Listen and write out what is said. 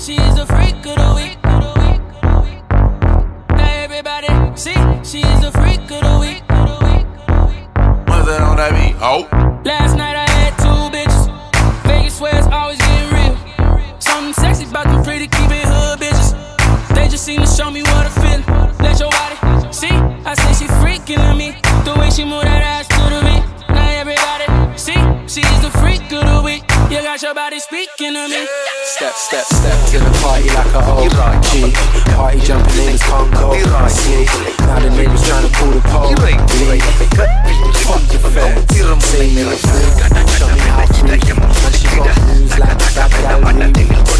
she's a freak of the week. Now everybody see, she's a freak of the week. What's that on that beat? Oh. Last night I had two bitches. Vegas swears always getting real. Something sexy about them pretty keeping hood bitches. They just seem to show me what I feel. Let your body see, I say she freaking on me. The way she move that ass to the beat. Now everybody see, she's the freak of the week. You got your body speaking to me. Step, step, step to the party like a old G. Party jumping niggas can't go. See, now the niggas tryna pull the pole. Leave, fuck your fans. Say niggas, show me how free. Now she gon' lose like that,